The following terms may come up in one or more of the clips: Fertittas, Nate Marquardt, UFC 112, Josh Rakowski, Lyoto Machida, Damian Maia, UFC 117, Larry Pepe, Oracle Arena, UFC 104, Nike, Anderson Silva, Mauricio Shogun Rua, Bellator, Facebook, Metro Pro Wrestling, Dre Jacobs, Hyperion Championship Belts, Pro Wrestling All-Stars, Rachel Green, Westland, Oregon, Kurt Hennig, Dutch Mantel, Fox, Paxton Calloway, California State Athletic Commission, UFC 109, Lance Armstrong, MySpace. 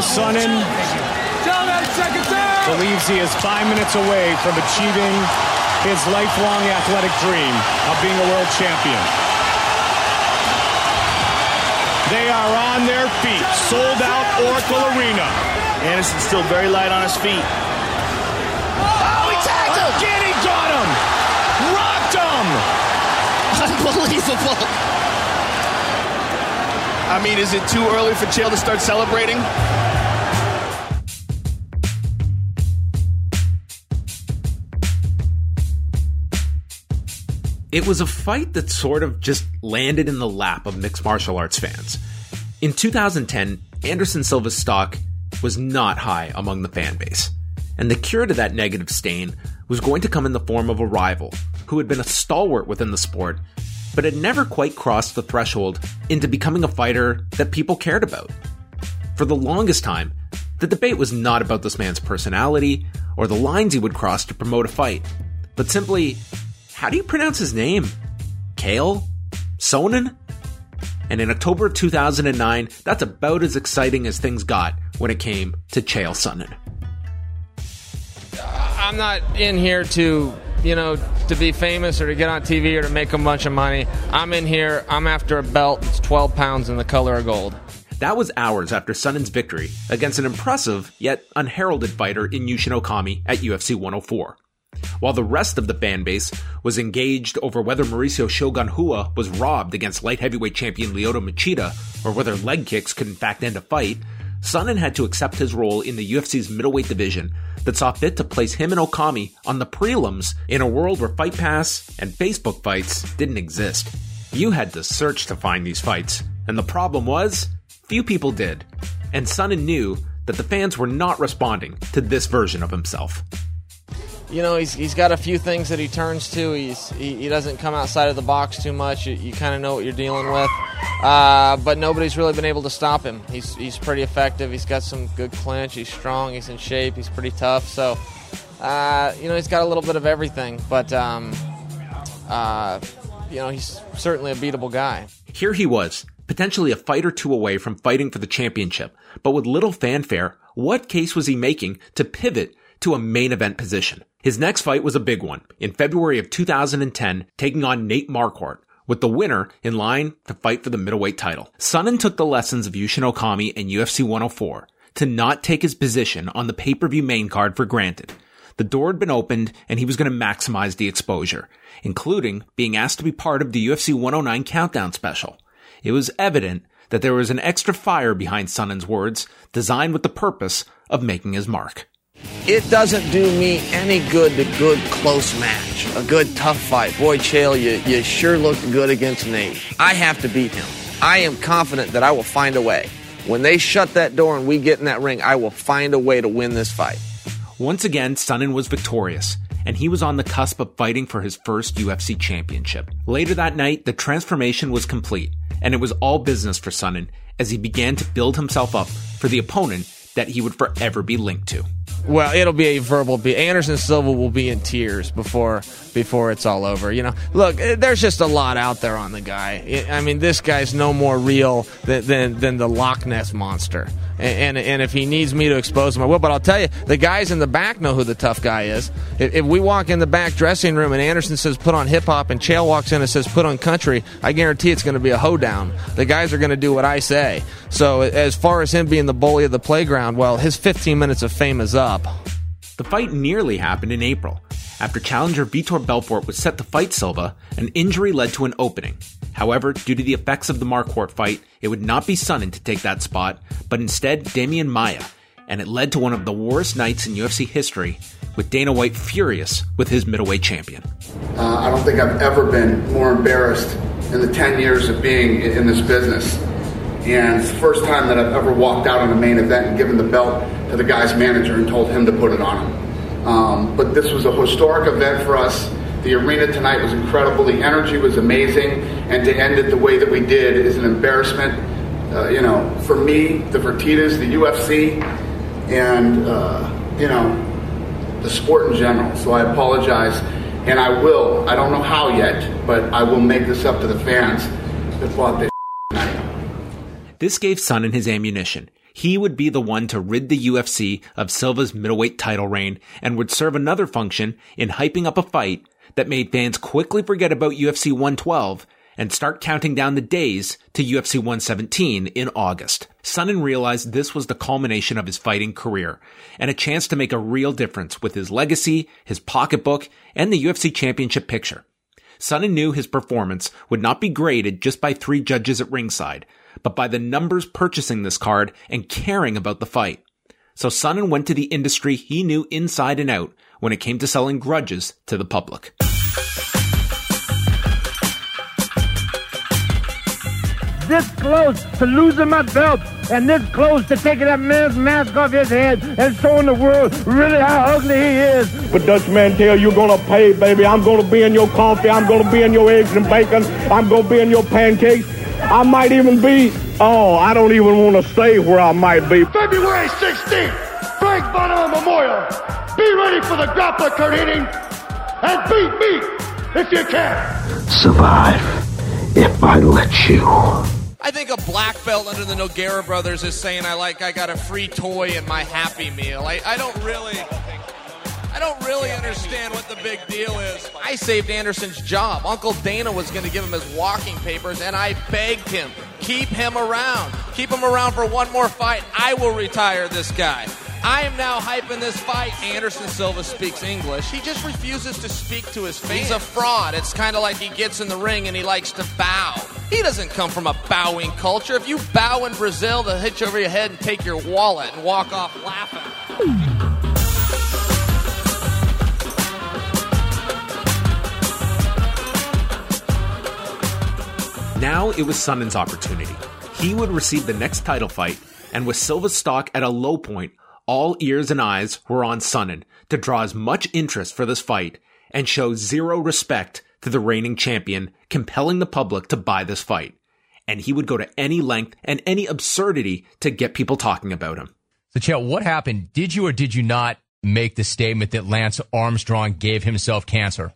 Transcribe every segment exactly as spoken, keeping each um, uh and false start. Chael Sonnen believes he is five minutes away from achieving his lifelong athletic dream of being a world champion. They are on their feet, sold out Oracle Arena. Anderson's still very light on his feet. Oh, he tagged him! Again, he got him! Rocked him! Unbelievable. I mean, is it too early for Chael to start celebrating? It was a fight that sort of just landed in the lap of mixed martial arts fans. In two thousand ten, Anderson Silva's stock was not high among the fan base, and the cure to that negative stain was going to come in the form of a rival who had been a stalwart within the sport, but had never quite crossed the threshold into becoming a fighter that people cared about. For the longest time, the debate was not about this man's personality or the lines he would cross to promote a fight, but simply, how do you pronounce his name? Chael Sonnen? And in October two thousand nine, that's about as exciting as things got when it came to Chael Sonnen. I'm not in here to, you know, to be famous or to get on T V or to make a bunch of money. I'm in here, I'm after a belt that's twelve pounds in the color of gold. That was hours after Sonnen's victory against an impressive yet unheralded fighter in Yushin Okami at U F C one oh four. While the rest of the fan base was engaged over whether Mauricio Shogun Rua was robbed against light heavyweight champion Lyoto Machida or whether leg kicks could in fact end a fight, Sonnen had to accept his role in the U F C's middleweight division that saw fit to place him and Okami on the prelims in a world where Fight Pass and Facebook fights didn't exist. You had to search to find these fights, and the problem was, few people did, and Sonnen knew that the fans were not responding to this version of himself. You know, he's he's got a few things that he turns to. He's he, he doesn't come outside of the box too much. You, you kind of know what you're dealing with, uh, but nobody's really been able to stop him. He's he's pretty effective. He's got some good clinch. He's strong. He's in shape. He's pretty tough. So, uh, you know, he's got a little bit of everything. But, um, uh, you know, he's certainly a beatable guy. Here he was, potentially a fight or two away from fighting for the championship, but with little fanfare. What case was he making to pivot to a main event position? His next fight was a big one, in February of two thousand ten, taking on Nate Marquardt, with the winner in line to fight for the middleweight title. Sonnen took the lessons of Yushin Okami and U F C one oh four to not take his position on the pay-per-view main card for granted. The door had been opened, and he was going to maximize the exposure, including being asked to be part of the U F C one oh nine countdown special. It was evident that there was an extra fire behind Sonnen's words, designed with the purpose of making his mark. It doesn't do me any good a good close match, a good tough fight. Boy, Chael, you, you sure looked good against Nate. I have to beat him. I am confident that I will find a way. When they shut that door and we get in that ring, I will find a way to win this fight. Once again, Sonnen was victorious, and he was on the cusp of fighting for his first U F C championship. Later that night, the transformation was complete, and it was all business for Sonnen as he began to build himself up for the opponent that he would forever be linked to. Well, it'll be a verbal beat. Anderson Silva will be in tears before before it's all over. You know, look, there's just a lot out there on the guy. I mean, this guy's no more real than than, than the Loch Ness monster. And, and and if he needs me to expose him, I will. But I'll tell you, the guys in the back know who the tough guy is. If, if we walk in the back dressing room and Anderson says put on hip hop and Chael walks in and says put on country, I guarantee it's going to be a hoedown. The guys are going to do what I say. So as far as him being the bully of the playground, well, his fifteen minutes of fame is up. Up. The fight nearly happened in April. After challenger Vitor Belfort was set to fight Silva, an injury led to an opening. However, due to the effects of the Marquardt fight, it would not be Sonnen to take that spot, but instead Damian Maia, and it led to one of the worst nights in U F C history, with Dana White furious with his middleweight champion. Uh, I don't think I've ever been more embarrassed in the ten years of being in this business. And it's the first time that I've ever walked out on a main event and given the belt to the guy's manager and told him to put it on him. Um, but this was a historic event for us. The arena tonight was incredible. The energy was amazing. And to end it the way that we did is an embarrassment, uh, you know, for me, the Fertittas, the U F C, and, uh, you know, the sport in general. So I apologize. And I will, I don't know how yet, but I will make this up to the fans that bought this. This gave Sonnen his ammunition, He would be the one to rid the U F C of Silva's middleweight title reign and would serve another function in hyping up a fight that made fans quickly forget about U F C one twelve and start counting down the days to U F C one seventeen in August. Sonnen realized this was the culmination of his fighting career and a chance to make a real difference with his legacy, his pocketbook, and the U F C championship picture. Sonnen knew his performance would not be graded just by three judges at ringside, but by the numbers purchasing this card and caring about the fight. So Sonnen went to the industry he knew inside and out when it came to selling grudges to the public. This close to losing my belt, and this close to taking that man's mask off his head and showing the world really how ugly he is. But Dutch Mantel, you're going to pay, baby. I'm going to be in your coffee. I'm going to be in your eggs and bacon. I'm going to be in your pancakes. I might even be, oh, I don't even want to say where I might be. February sixteenth, Frank Bonham Memorial. Be ready for the grappler, Kurt Hennig, and beat me if you can. Survive if I let you. I think a black belt under the Noguera brothers is saying, I like, I got a free toy in my Happy Meal. I, I don't really, I don't really understand what the big deal is. I saved Anderson's job. Uncle Dana was going to give him his walking papers, and I begged him, keep him around. Keep him around for one more fight. I will retire this guy. I am now hyping this fight. Anderson Silva speaks English. He just refuses to speak to his fans. He's a fraud. It's kind of like he gets in the ring and he likes to bow. He doesn't come from a bowing culture. If you bow in Brazil, they'll hit you over your head and take your wallet and walk off laughing. Now it was Sonnen's opportunity. He would receive the next title fight, and with Silva's stock at a low point, all ears and eyes were on Sonnen to draw as much interest for this fight and show zero respect to the reigning champion, compelling the public to buy this fight. And he would go to any length and any absurdity to get people talking about him. So, Chael, what happened? Did you or did you not make the statement that Lance Armstrong gave himself cancer?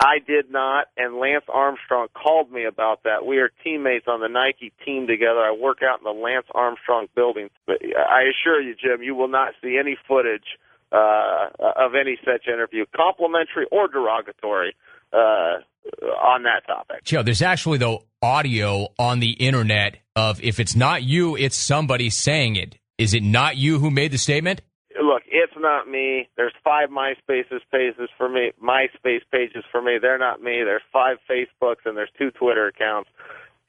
I did not, and Lance Armstrong called me about that. We are teammates on the Nike team together. I work out in the Lance Armstrong building. But I assure you, Jim, you will not see any footage uh, of any such interview, complimentary or derogatory, uh, on that topic. Joe, there's actually, though, audio on the internet of, if it's not you, it's somebody saying it. Is it not you who made the statement? Look, it's not me. There's five MySpaces pages for me. MySpace pages for me. They're not me. There's five Facebooks and there's two Twitter accounts,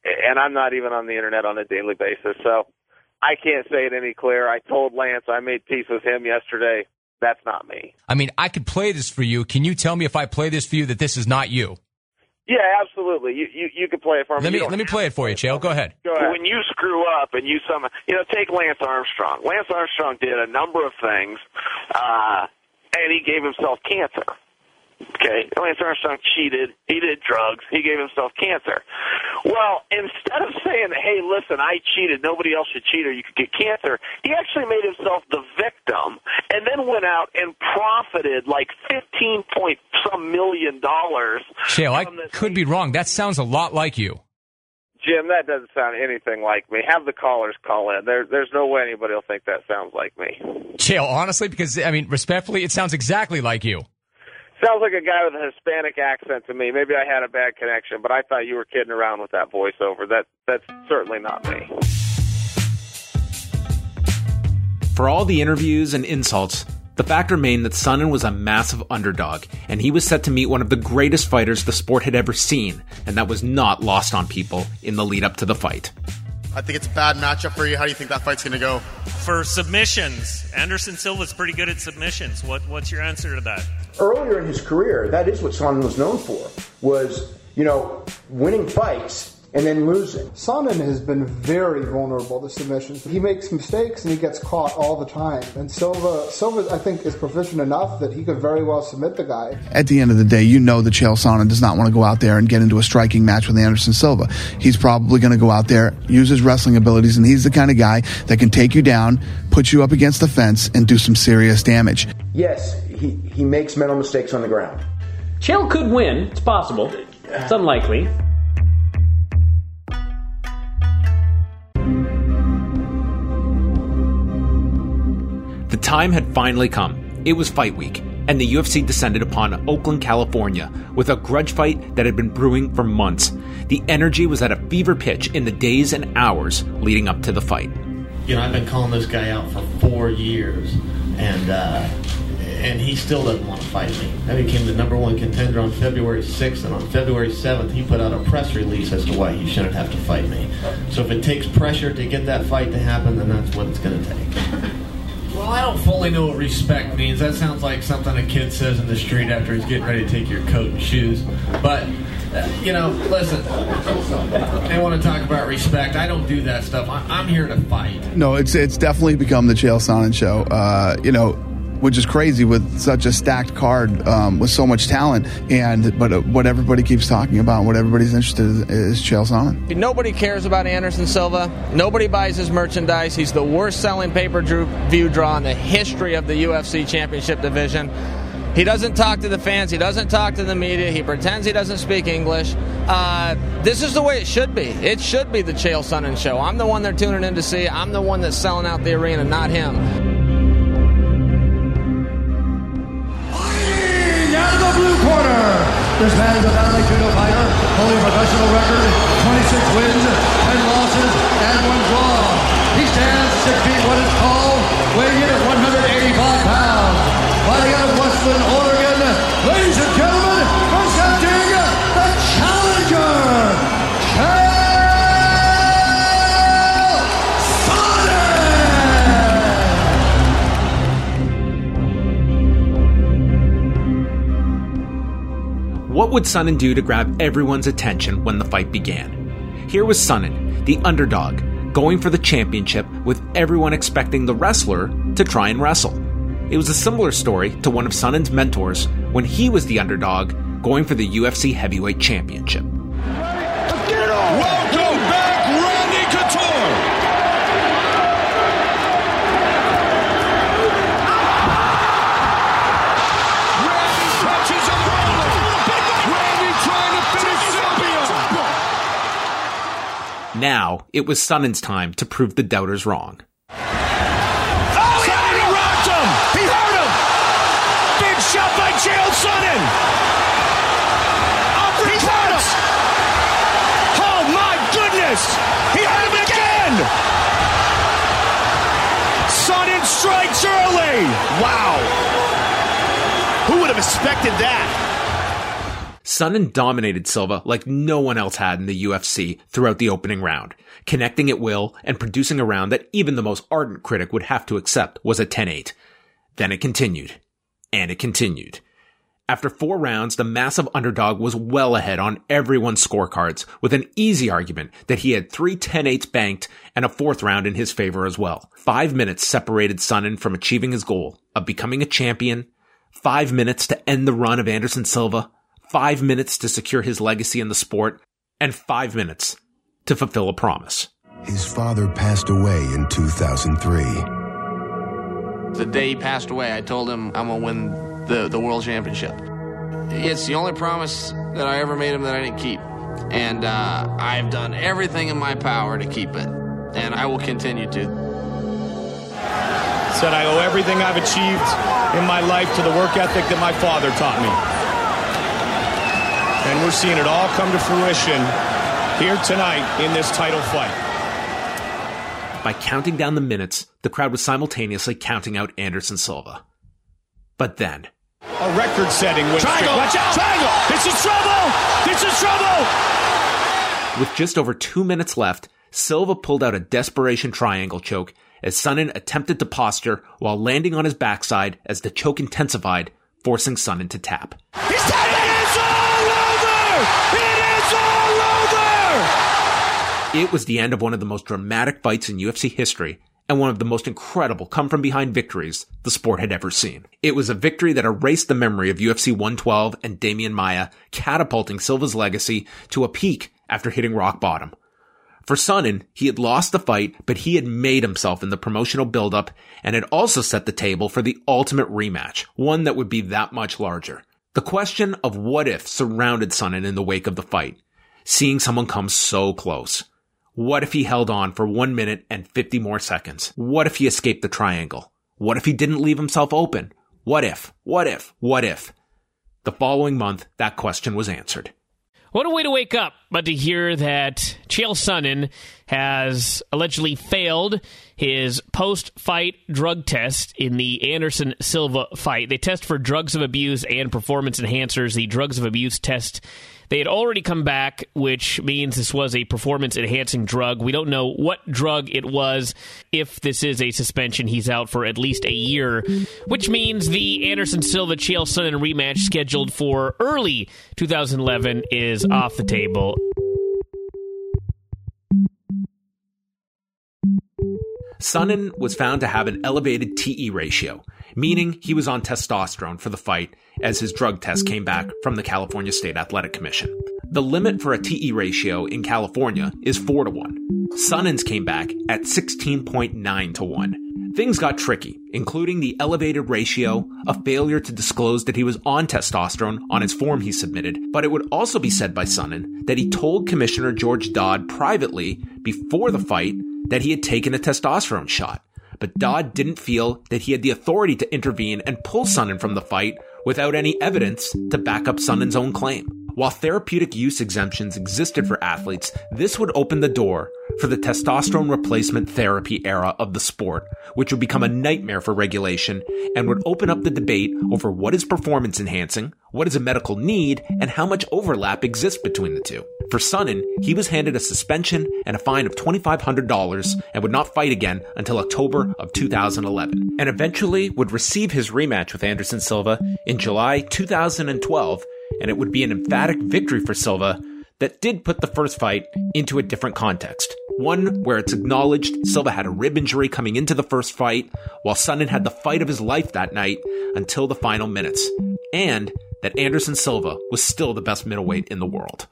and I'm not even on the internet on a daily basis. So I can't say it any clearer. I told Lance I made peace with him yesterday. That's not me. I mean, I could play this for you. Can you tell me if I play this for you that this is not you? Yeah, absolutely. You you, you can play it for me. Let me, let me play it for you, Chael. Go ahead. Go ahead. When you screw up and you somehow, you know, take Lance Armstrong. Lance Armstrong did a number of things, uh, and he gave himself cancer. Okay, Lance Armstrong cheated. He did drugs. He gave himself cancer. Well, instead of saying, hey, listen, I cheated, nobody else should cheat or you could get cancer, he actually made himself the victim and then went out and profited like fifteen point some million dollars. Chael, I could be wrong. That sounds a lot like you. Jim, that doesn't sound anything like me. Have the callers call in. There, there's no way anybody will think that sounds like me. Chael, honestly, because, I mean, respectfully, it sounds exactly like you. Sounds like a guy with a Hispanic accent to me. Maybe I had a bad connection, but I thought you were kidding around with that voiceover. That that's certainly not me. For all the interviews and insults, the fact remained that Sonnen was a massive underdog, and he was set to meet one of the greatest fighters the sport had ever seen, and that was not lost on people in the lead up to the fight. I think it's a bad matchup for you. How do you think that fight's going to go? For submissions, Anderson Silva's pretty good at submissions. What what's your answer to that? Earlier in his career, that is what Sonnen was known for, was, you know, winning fights and then losing. Sonnen has been very vulnerable to submissions. He makes mistakes and he gets caught all the time. And Silva, Silva, I think, is proficient enough that he could very well submit the guy. At the end of the day, you know that Chael Sonnen does not want to go out there and get into a striking match with Anderson Silva. He's probably going to go out there, use his wrestling abilities, and he's the kind of guy that can take you down, put you up against the fence, and do some serious damage. Yes, he, he makes mental mistakes on the ground. Chael could win. It's possible. It's unlikely. time had finally come. It was fight week, and the U F C descended upon Oakland, California, with a grudge fight that had been brewing for months. The energy was at a fever pitch in the days and hours leading up to the fight. You know, I've been calling this guy out for four years, and uh, and he still doesn't want to fight me. I became the number one contender on February sixth, and on February seventh, he put out a press release as to why he shouldn't have to fight me. So if it takes pressure to get that fight to happen, then that's what it's going to take. Well, I don't fully know what respect means. That sounds like something a kid says in the street after he's getting ready to take your coat and shoes. But, uh, you know, listen, they want to talk about respect. I don't do that stuff. I- I'm here to fight. No, it's it's definitely become the Chael Sonnen show, uh, you know, which is crazy with such a stacked card, um, with so much talent. And But uh, what everybody keeps talking about, what everybody's interested in is Chael Sonnen. Nobody cares about Anderson Silva. Nobody buys his merchandise. He's the worst-selling pay-per-view draw in the history of the U F C Championship division. He doesn't talk to the fans. He doesn't talk to the media. He pretends he doesn't speak English. Uh, this is the way it should be. It should be the Chael Sonnen show. I'm the one they're tuning in to see. I'm the one that's selling out the arena, not him. Blue corner. This man is a Valley judo fighter, holding a professional record, twenty-six wins, ten losses, and one draw. He stands six feet one inch tall, weighing in at one hundred eighty-five pounds. Fighting out of Westland, Oregon, ladies and gentlemen, presenting the challenger, Chael Sonnen. What would Sonnen do to grab everyone's attention when the fight began? Here was Sonnen, the underdog, going for the championship with everyone expecting the wrestler to try and wrestle. It was a similar story to one of Sonnen's mentors when he was the underdog going for the U F C heavyweight championship. Now, it was Sonnen's time to prove the doubters wrong. Oh, he rocked him! He hurt him! Big shot by Chael Sonnen! Uppercuts! Oh, my goodness! He hurt him again! Sonnen strikes early! Wow! Who would have expected that? Sonnen dominated Silva like no one else had in the U F C throughout the opening round, connecting at will and producing a round that even the most ardent critic would have to accept was a ten eight. Then it continued. And it continued. After four rounds, the massive underdog was well ahead on everyone's scorecards with an easy argument that he had three ten eights banked and a fourth round in his favor as well. Five minutes separated Sonnen from achieving his goal of becoming a champion, five minutes to end the run of Anderson Silva, five minutes to secure his legacy in the sport, and five minutes to fulfill a promise. His father passed away in two thousand three. The day he passed away, I told him I'm going to win the, the world championship. It's the only promise that I ever made him that I didn't keep. And uh, I've done everything in my power to keep it. And I will continue to. Said I owe everything I've achieved in my life to the work ethic that my father taught me. And we're seeing it all come to fruition here tonight in this title fight. By counting down the minutes, the crowd was simultaneously counting out Anderson Silva. But then... a record-setting... Triangle! Watch out! Triangle! This is trouble! This is trouble! With just over two minutes left, Silva pulled out a desperation triangle choke as Sonnen attempted to posture while landing on his backside as the choke intensified, forcing Sonnen to tap. He's tapping! It is all over! It was the end of one of the most dramatic fights in U F C history and one of the most incredible come-from-behind victories the sport had ever seen. It was a victory that erased the memory of U F C one twelve and Damian Maia, catapulting Silva's legacy to a peak after hitting rock bottom. For Sonnen, he had lost the fight, but he had made himself in the promotional buildup and had also set the table for the ultimate rematch, one that would be that much larger. The question of what if surrounded Sonnen in the wake of the fight, seeing someone come so close. What if he held on for one minute and fifty more seconds? What if he escaped the triangle? What if he didn't leave himself open? What if? What if? What if? The following month, that question was answered. What a way to wake up, but to hear that Chael Sonnen has allegedly failed his post-fight drug test in the Anderson Silva fight. They test for drugs of abuse and performance enhancers. The drugs of abuse test, they had already come back, which means this was a performance-enhancing drug. We don't know what drug it was. If this is a suspension, he's out for at least a year, which means the Anderson Silva-Chael Sonnen rematch scheduled for early two thousand eleven is off the table. Sonnen was found to have an elevated T E ratio, meaning he was on testosterone for the fight as his drug test came back from the California State Athletic Commission. The limit for a T E ratio in California is four to one. Sonnen's came back at sixteen point nine to one. Things got tricky, including the elevated ratio, a failure to disclose that he was on testosterone on his form he submitted, but it would also be said by Sonnen that he told Commissioner George Dodd privately before the fight that he had taken a testosterone shot, but Dodd didn't feel that he had the authority to intervene and pull Sonnen from the fight without any evidence to back up Sonnen's own claim. While therapeutic use exemptions existed for athletes, this would open the door for the testosterone replacement therapy era of the sport, which would become a nightmare for regulation and would open up the debate over what is performance enhancing, what is a medical need, and how much overlap exists between the two. For Sonnen, he was handed a suspension and a fine of twenty-five hundred dollars and would not fight again until October of two thousand eleven, and eventually would receive his rematch with Anderson Silva in July two thousand twelve, and it would be an emphatic victory for Silva that did put the first fight into a different context, one where it's acknowledged Silva had a rib injury coming into the first fight, while Sonnen had the fight of his life that night until the final minutes, and that Anderson Silva was still the best middleweight in the world.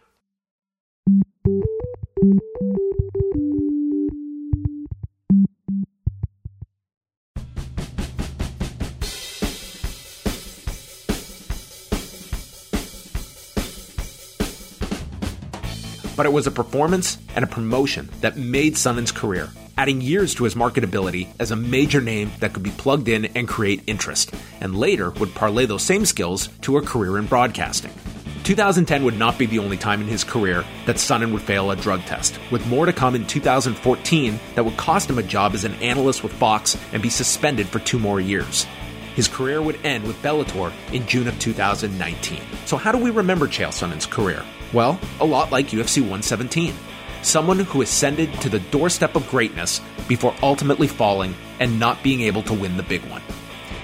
But it was a performance and a promotion that made Sonnen's career, adding years to his marketability as a major name that could be plugged in and create interest, and later would parlay those same skills to a career in broadcasting. two thousand ten would not be the only time in his career that Sonnen would fail a drug test, with more to come in two thousand fourteen that would cost him a job as an analyst with Fox and be suspended for two more years. His career would end with Bellator in June of two thousand nineteen. So how do we remember Chael Sonnen's career? Well, a lot like U F C one seventeen. Someone who ascended to the doorstep of greatness before ultimately falling and not being able to win the big one.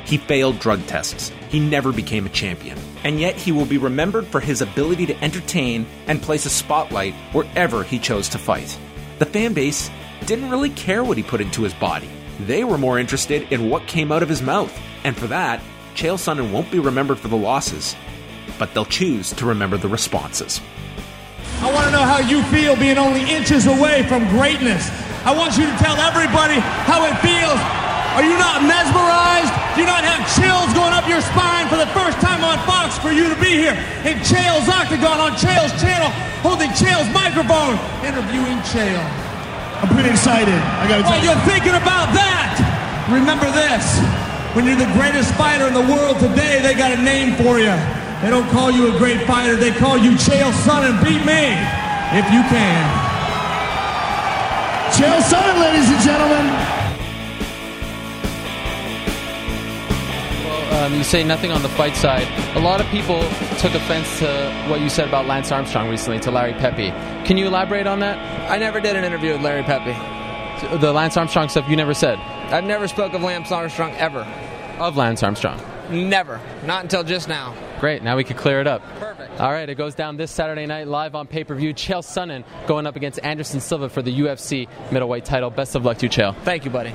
He failed drug tests. He never became a champion. And yet he will be remembered for his ability to entertain and place a spotlight wherever he chose to fight. The fan base didn't really care what he put into his body. They were more interested in what came out of his mouth. And for that, Chael Sonnen won't be remembered for the losses, but they'll choose to remember the responses. I want to know how you feel being only inches away from greatness. I want you to tell everybody how it feels. Are you not mesmerized? Do you not have chills going up your spine for the first time on Fox for you to be here in Chael's Octagon on Chael's channel, holding Chael's microphone, interviewing Chael? I'm pretty excited. I got to tell you. While you're thinking about that, remember this. When you're the greatest fighter in the world today, they got a name for you. They don't call you a great fighter. They call you Chael Sonnen. Beat me if you can. Chael Sonnen, ladies and gentlemen. Well, um, you say nothing on the fight side. A lot of people took offense to what you said about Lance Armstrong recently, to Larry Pepe. Can you elaborate on that? I never did an interview with Larry Pepe. The Lance Armstrong stuff you never said? I've never spoke of Lance Armstrong ever. Of Lance Armstrong? Never. Not until just now. Great, now we can clear it up. Perfect. All right, it goes down this Saturday night live on pay-per-view. Chael Sonnen going up against Anderson Silva for the U F C middleweight title. Best of luck to you, Chael. Thank you, buddy.